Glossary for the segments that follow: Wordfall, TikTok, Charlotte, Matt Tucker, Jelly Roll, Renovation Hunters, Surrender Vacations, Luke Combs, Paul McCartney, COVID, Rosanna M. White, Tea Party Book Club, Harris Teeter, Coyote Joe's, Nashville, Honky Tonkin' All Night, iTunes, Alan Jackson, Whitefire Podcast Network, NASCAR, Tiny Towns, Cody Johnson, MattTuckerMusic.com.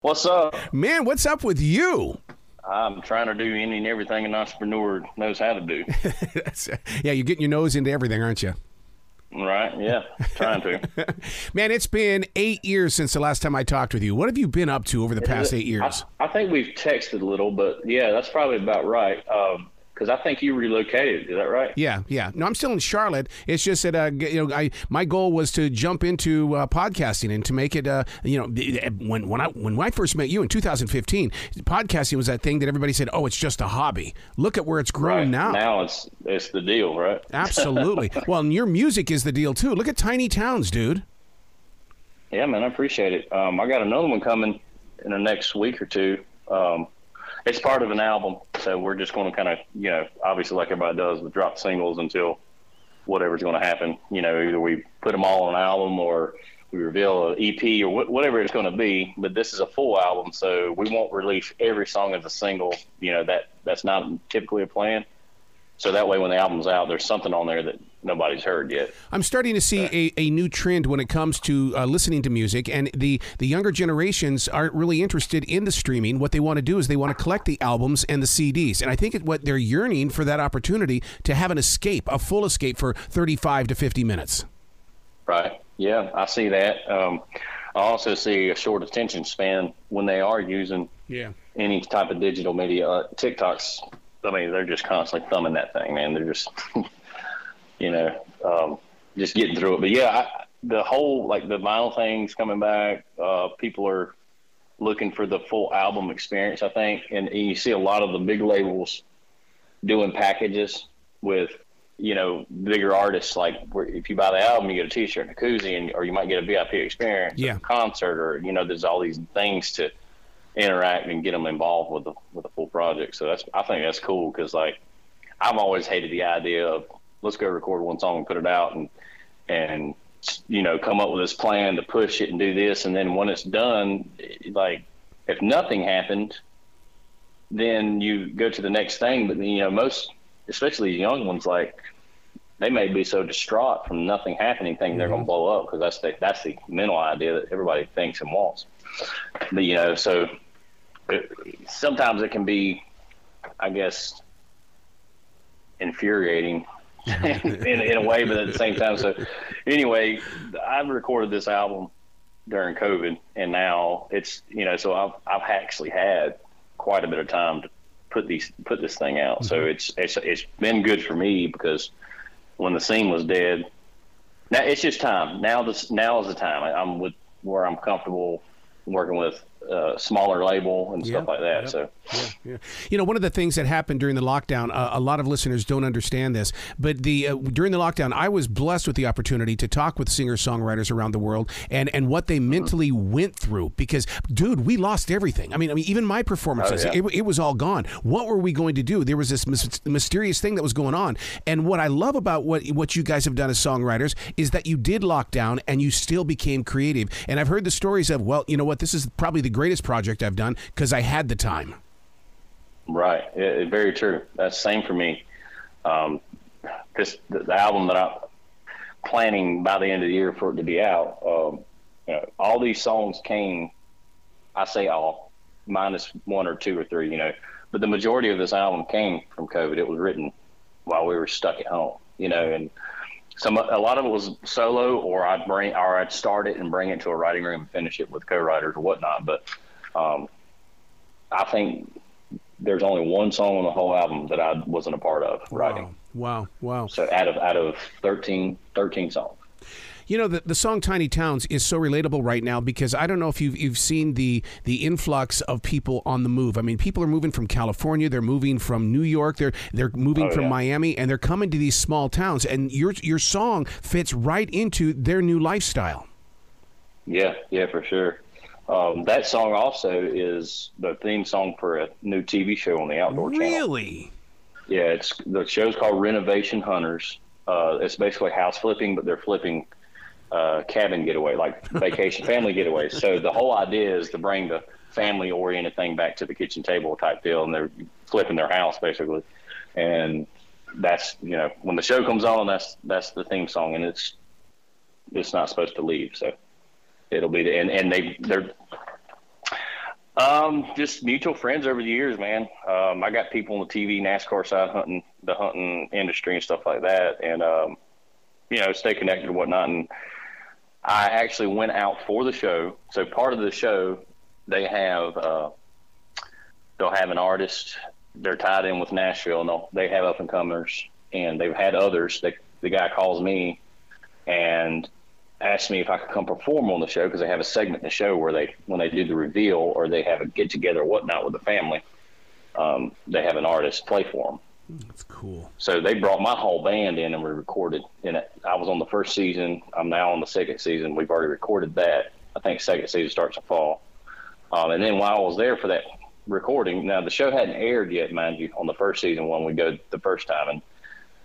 What's up? Man, what's up with you? I'm trying to do any and everything an entrepreneur knows how to do. Yeah, you're getting your nose into everything, aren't you? Right, yeah, trying to. Man, it's been 8 years since the last time I talked with you. What have you been up to over the past 8 years? I think we've texted a little, but yeah, that's probably about right. Because I think you relocated, is that right? Yeah. No, I'm still in Charlotte. It's just that my goal was to jump into podcasting and to make it. When I first met you in 2015, podcasting was that thing that everybody said, "Oh, it's just a hobby." Look at where it's grown now. Now it's the deal, right? Absolutely. Well, and your music is the deal too. Look at Tiny Towns, dude. Yeah, man, I appreciate it. I got another one coming in the next week or two. It's part of an album, so we're just going to kind of, obviously like everybody does, we drop singles until whatever's going to happen. Either we put them all on an album or we reveal an EP or whatever it's going to be. But this is a full album, so we won't release every song as a single. That's not typically a plan. So that way when the album's out, there's something on there that nobody's heard yet. I'm starting to see a new trend when it comes to listening to music, and the younger generations aren't really interested in the streaming. What they want to do is they want to collect the albums and the CDs, and I think they're yearning for that opportunity to have an escape, a full escape for 35 to 50 minutes. Right. Yeah, I see that. I also see a short attention span when they are using any type of digital media. TikTok's, they're just constantly thumbing that thing, man. They're just, just getting through it. But yeah, the whole, the vinyl thing's coming back. People are looking for the full album experience, I think. And you see a lot of the big labels doing packages with, bigger artists. If you buy the album, you get a T-shirt and a koozie, or you might get a VIP experience, a concert, or, there's all these things to interact and get them involved with the full project. So I think that's cool, because I've always hated the idea of let's go record one song and put it out and come up with this plan to push it and do this, and then when it's done, if nothing happened, then you go to the next thing. But most, especially the young ones, they may be so distraught from nothing happening, thinking they're going to blow up, because that's the mental idea that everybody thinks and wants. But, so sometimes it can be, I guess, infuriating in a way, but at the same time. So anyway, I've recorded this album during COVID, and now it's, so I've actually had quite a bit of time to put this thing out. So it's been good for me, because when the scene was dead, now it's just time. Now is the time. I'm with where I'm comfortable working with smaller label and stuff like that. One of the things that happened during the lockdown, a lot of listeners don't understand this, but during the lockdown, I was blessed with the opportunity to talk with singer-songwriters around the world and what they mentally went through, because, dude, we lost everything. I mean, even my performances, it was all gone. What were we going to do? There was this mysterious thing that was going on, and what I love about what you guys have done as songwriters is that you did lock down and you still became creative, and I've heard the stories of, well, you know what, this is probably the greatest project I've done because I had the time. Right, very true. That's the same for me. The album that I'm planning by the end of the year for it to be out. All these songs came. I say all, minus one or two or three. But the majority of this album came from COVID. It was written while we were stuck at home. And a lot of it was solo, or I'd start it and bring it to a writing room and finish it with co-writers or whatnot. But I think there's only one song on the whole album that I wasn't a part of writing. Wow. So out of 13 songs. The song Tiny Towns is so relatable right now, because I don't know if you've seen the influx of people on the move. I mean, people are moving from California, they're moving from New York, they're moving from Miami, and they're coming to these small towns, and your song fits right into their new lifestyle. Yeah, for sure. That song also is the theme song for a new TV show on the Outdoor Channel. Really? Yeah, the show's called Renovation Hunters. It's basically house flipping, but they're flipping cabin getaway, vacation family getaways. So the whole idea is to bring the family oriented thing back to the kitchen table type deal, and they're flipping their house basically. And that's, when the show comes on, that's the theme song, and it's not supposed to leave. So it'll be the, and they're Just mutual friends over the years, man. I got people on the TV, NASCAR side, hunting industry and stuff like that. And, you know, stay connected and whatnot. And I actually went out for the show. So part of the show, they have, they'll have an artist. They're tied in with Nashville, and they have up and comers, and they've had others. The guy calls me and asked me if I could come perform on the show, because they have a segment in the show where when they do the reveal or they have a get together or whatnot with the family, they have an artist play for them. That's cool. So they brought my whole band in and we recorded. And I was on the first season. I'm now on the second season. We've already recorded that. I think second season starts in fall. And then while I was there for that recording, now the show hadn't aired yet, mind you, on the first season when we go the first time, and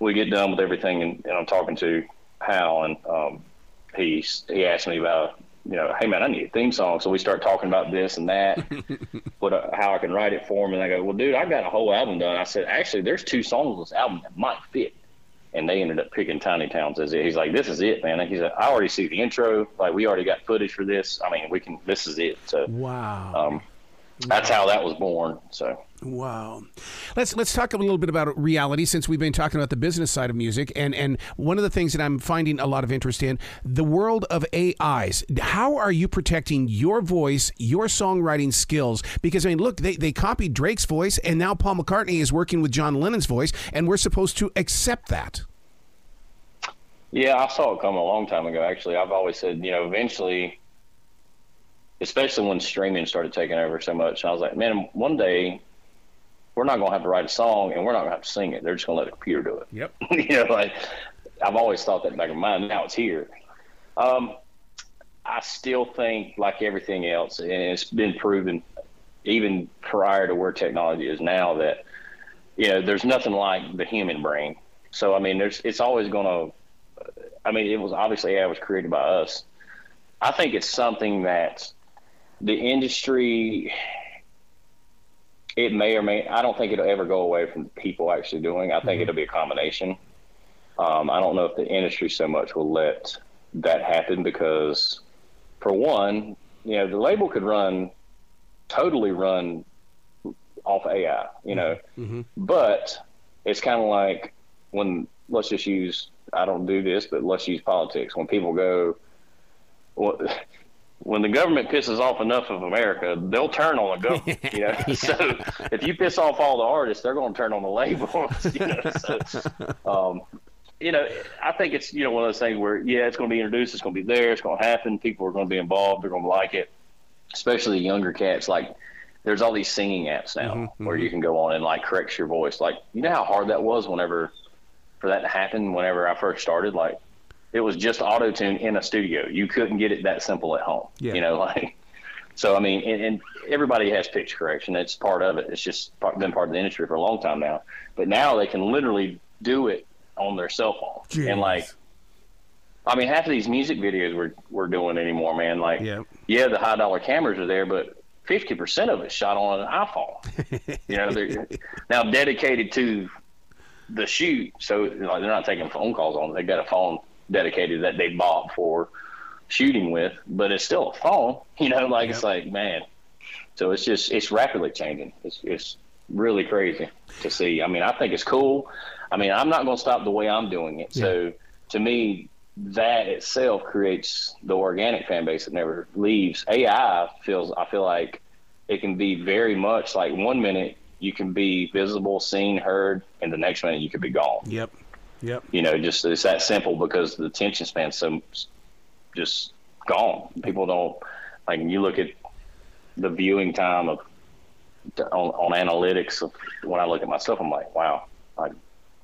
we get done with everything, and I'm talking to Hal, and he asked me about, you know, hey man, I need a theme song. So we start talking about this and that, how I can write it for him. And I go, well, dude, I've got a whole album done. I said, actually, there's two songs on this album that might fit. And they ended up picking Tiny Towns as it. He's like, this is it, man. And he's like, I already see the intro. Like, we already got footage for this. I mean, this is it. So wow. That's how that was born. So wow. Let's talk a little bit about reality, since we've been talking about the business side of music, and one of the things that I'm finding a lot of interest in, the world of AIs. How are you protecting your voice, your songwriting skills? Because I mean, look, they copied Drake's voice, and now Paul McCartney is working with John Lennon's voice, and we're supposed to accept that. Yeah, I saw it come a long time ago, actually. I've always said, you know, eventually, especially when streaming started taking over so much, I was like, man, one day we're not going to have to write a song, and we're not going to have to sing it. They're just going to let the computer do it. Yep. You know, like, I've always thought that in the back of my mind. Now it's here. I still think, like everything else, and it's been proven even prior to where technology is now, that, you know, there's nothing like the human brain. So, I mean, it's always going to, I mean, it was obviously, yeah, it was created by us. I think it's something that the industry, it may or may, I don't think it'll ever go away from people actually doing. I think it'll be a combination. I don't know if the industry so much will let that happen, because for one, you know, the label could totally run off AI, you know, but it's kind of like when, let's just use, I don't do this, but let's use politics. When people go, well, when the government pisses off enough of America, they'll turn on the government, you know? Yeah. So if you piss off all the artists, they're going to turn on the labels, you know? So, you know, I think it's, you know, one of those things where, yeah, it's going to be introduced, it's going to be there, it's going to happen, people are going to be involved, they're going to like it, especially the younger cats. Like, there's all these singing apps now where you can go on and, like, correct your voice. Like, you know how hard that was for that to happen whenever I first started? Like, it was just auto-tune in a studio. You couldn't get it that simple at home, you know, like, so, I mean, and everybody has pitch correction. It's part of it. It's just been part of the industry for a long time now, but now they can literally do it on their cell phone. Jeez. And like, I mean, half of these music videos we're doing anymore, man. Like, yeah, the high dollar cameras are there, but 50% of it's shot on an iPhone, you know, they're now dedicated to the shoot. So, you know, they're not taking phone calls on it. They got a phone dedicated that they bought for shooting with, but it's still a phone, you know, like it's like, man, so it's just, it's rapidly changing. It's really crazy to see. I mean, I think it's cool. I mean, I'm not going to stop the way I'm doing it. Yeah. So to me, that itself creates the organic fan base that never leaves. AI feels, I feel like it can be very much like, one minute you can be visible, seen, heard, and the next minute you could be gone. Yep. You know, just it's that simple, because the attention span's so just gone. People don't, like, you look at the viewing time of on analytics of when I look at myself, I'm like, wow, like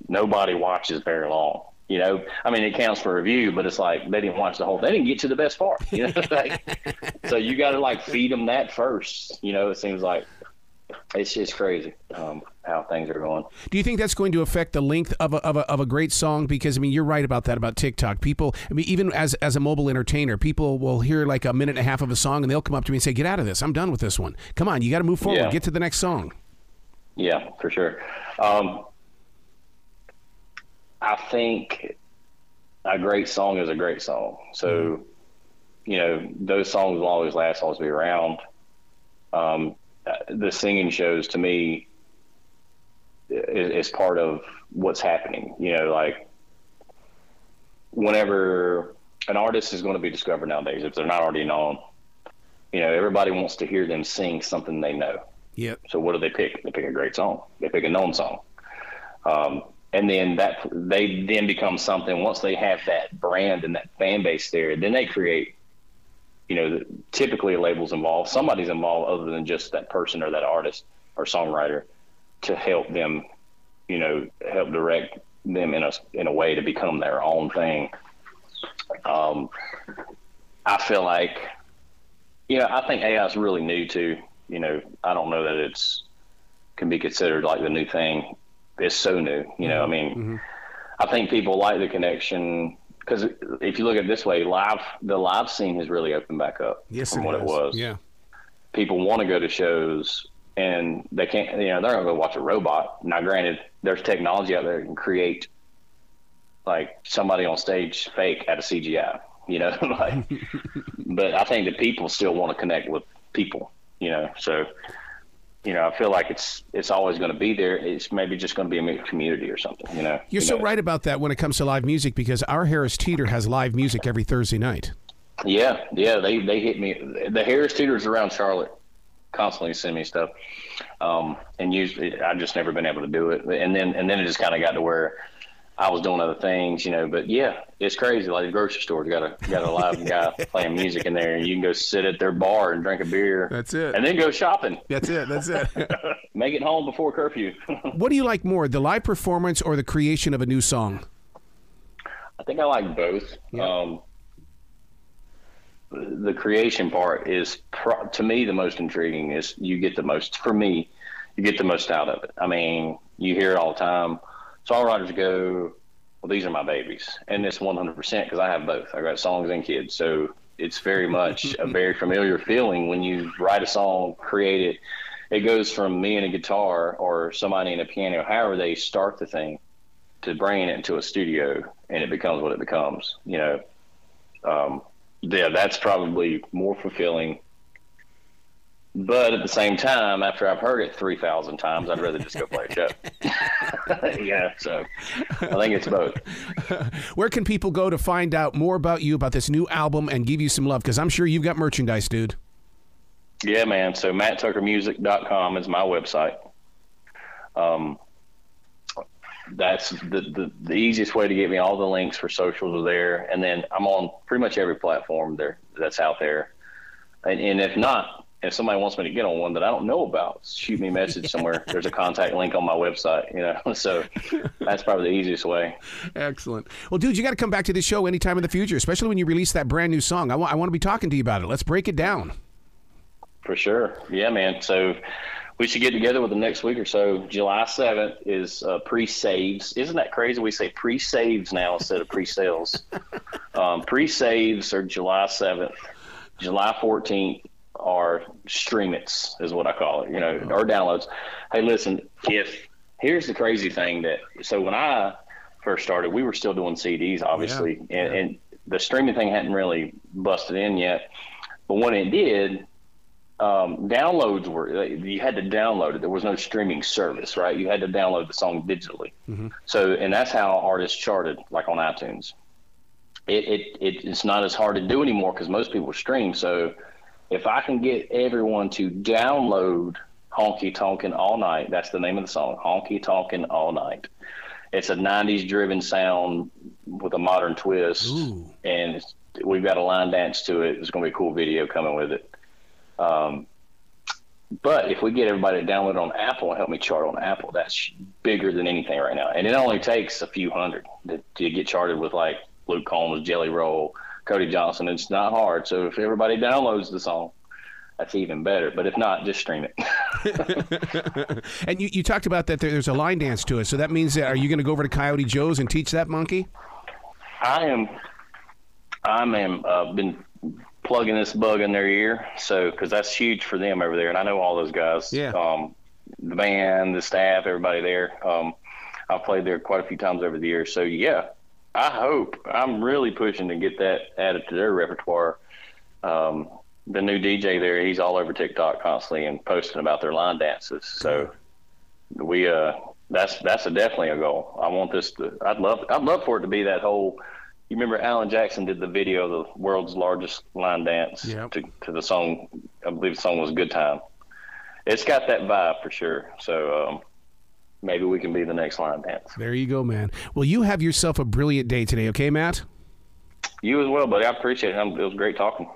nobody watches very long. You know, I mean, it counts for review, but it's like they didn't watch the whole. They didn't get to the best part. You know, like, so you got to like feed them that first. You know, it seems like. It's just crazy how things are going. Do you think that's going to affect the length of a great song? Because I mean, you're right about that, about TikTok. People, I mean, even as a mobile entertainer, people will hear like a minute and a half of a song, and they'll come up to me and say, "Get out of this! I'm done with this one. Come on, you got to move forward. Yeah. Get to the next song." Yeah, for sure. I think a great song is a great song. So, you know, those songs will always last, always be around. the singing shows to me is part of what's happening. You know, like whenever an artist is going to be discovered nowadays, if they're not already known, you know, everybody wants to hear them sing something they know. Yep. So what do they pick? They pick a great song. They pick a known song. And then that they then become something. Once they have that brand and that fan base there, then they create, you know, typically a label's involved. Somebody's involved other than just that person or that artist or songwriter to help them, you know, help direct them in a way to become their own thing. I feel like, you know, I think AI is really new too. You know, I don't know that can be considered like the new thing. It's so new, you know, I mean, mm-hmm. I think people like the connection because if you look at it this way, the live scene has really opened back up from what it was. Yeah. People want to go to shows and they can't, you know, they're going to go watch a robot. Now, granted, there's technology out there that can create like somebody on stage fake out of CGI, you know, like, but I think that people still want to connect with people, you know, so, you know, I feel like it's always going to be there. It's maybe just going to be a mixed community or something, you know. You're so right about that when it comes to live music because our Harris Teeter has live music every Thursday night. Yeah, yeah, they hit me. The Harris Teeters around Charlotte constantly send me stuff. And usually I've just never been able to do it. And then it just kind of got to where I was doing other things, you know, but yeah, it's crazy. Like the grocery store, got a live guy playing music in there and you can go sit at their bar and drink a beer. That's it. And then go shopping. That's it. Make it home before curfew. What do you like more, the live performance or the creation of a new song? I think I like both. Yeah. The creation part is to me, the most intriguing is you get the most out of it. I mean, you hear it all the time. Songwriters go, well, these are my babies. And it's 100% because I have both. I got songs and kids. So it's very much a very familiar feeling when you write a song, create it. It goes from me and a guitar or somebody and a piano, however they start the thing, to bringing it into a studio and it becomes what it becomes, you know. Yeah, that's probably more fulfilling. But at the same time, after I've heard it 3,000 times, I'd rather just go play a show. Yeah, so I think it's both. Where can people go to find out more about you, about this new album, and give you some love? Because I'm sure you've got merchandise, dude. Yeah, man. So MattTuckerMusic.com is my website. That's the easiest way to get me. All the links for socials are there. And then I'm on pretty much every platform there that's out there. And if not, if somebody wants me to get on one that I don't know about, shoot me a message somewhere. There's a contact link on my website, you know, so that's probably the easiest way. Excellent. Well, dude, you got to come back to this show anytime in the future, especially when you release that brand new song. I want to be talking to you about it. Let's break it down. For sure. Yeah, man. So we should get together with the next week or so. July 7th is pre-saves. Isn't that crazy? We say pre-saves now instead of pre-sales. Pre-saves are July 7th, July 14th. Or stream it's is what I call it, you know, or downloads. Hey, listen, here's the crazy thing so when I first started, we were still doing CDs, obviously, and the streaming thing hadn't really busted in yet. But when it did, downloads were, you had to download it. There was no streaming service, right? You had to download the song digitally. Mm-hmm. So, and that's how artists charted, like on iTunes. It's not as hard to do anymore because most people stream, so if I can get everyone to download Honky Tonkin' All Night, that's the name of the song, Honky Tonkin' All Night. It's a 90s driven sound with a modern twist. Ooh. And we've got a line dance to it. It's going to be a cool video coming with it. But if we get everybody to download on Apple and help me chart on Apple, that's bigger than anything right now. And it only takes a few hundred to get charted with like Luke Combs, Jelly Roll, Cody Johnson. It's not hard. So if everybody downloads the song, that's even better. But if not, just stream it. And you talked about that there's a line dance to it. So that means that are you going to go over to Coyote Joe's and teach that monkey? I am. Been plugging this bug in their ear. So because that's huge for them over there. And I know all those guys. Yeah. The band, the staff, everybody there. I've played there quite a few times over the years. So, yeah. I'm really pushing to get that added to their repertoire. the new DJ there, he's all over TikTok constantly and posting about their line dances. So we that's definitely a goal. I want this to, I'd love for it to be that whole. You remember Alan Jackson did the video of the world's largest line dance to the song. I believe the song was "Good Time." It's got that vibe for sure. So maybe we can be the next line dance. There you go, man. Well, you have yourself a brilliant day today, okay, Matt? You as well, buddy. I appreciate it. It was great talking.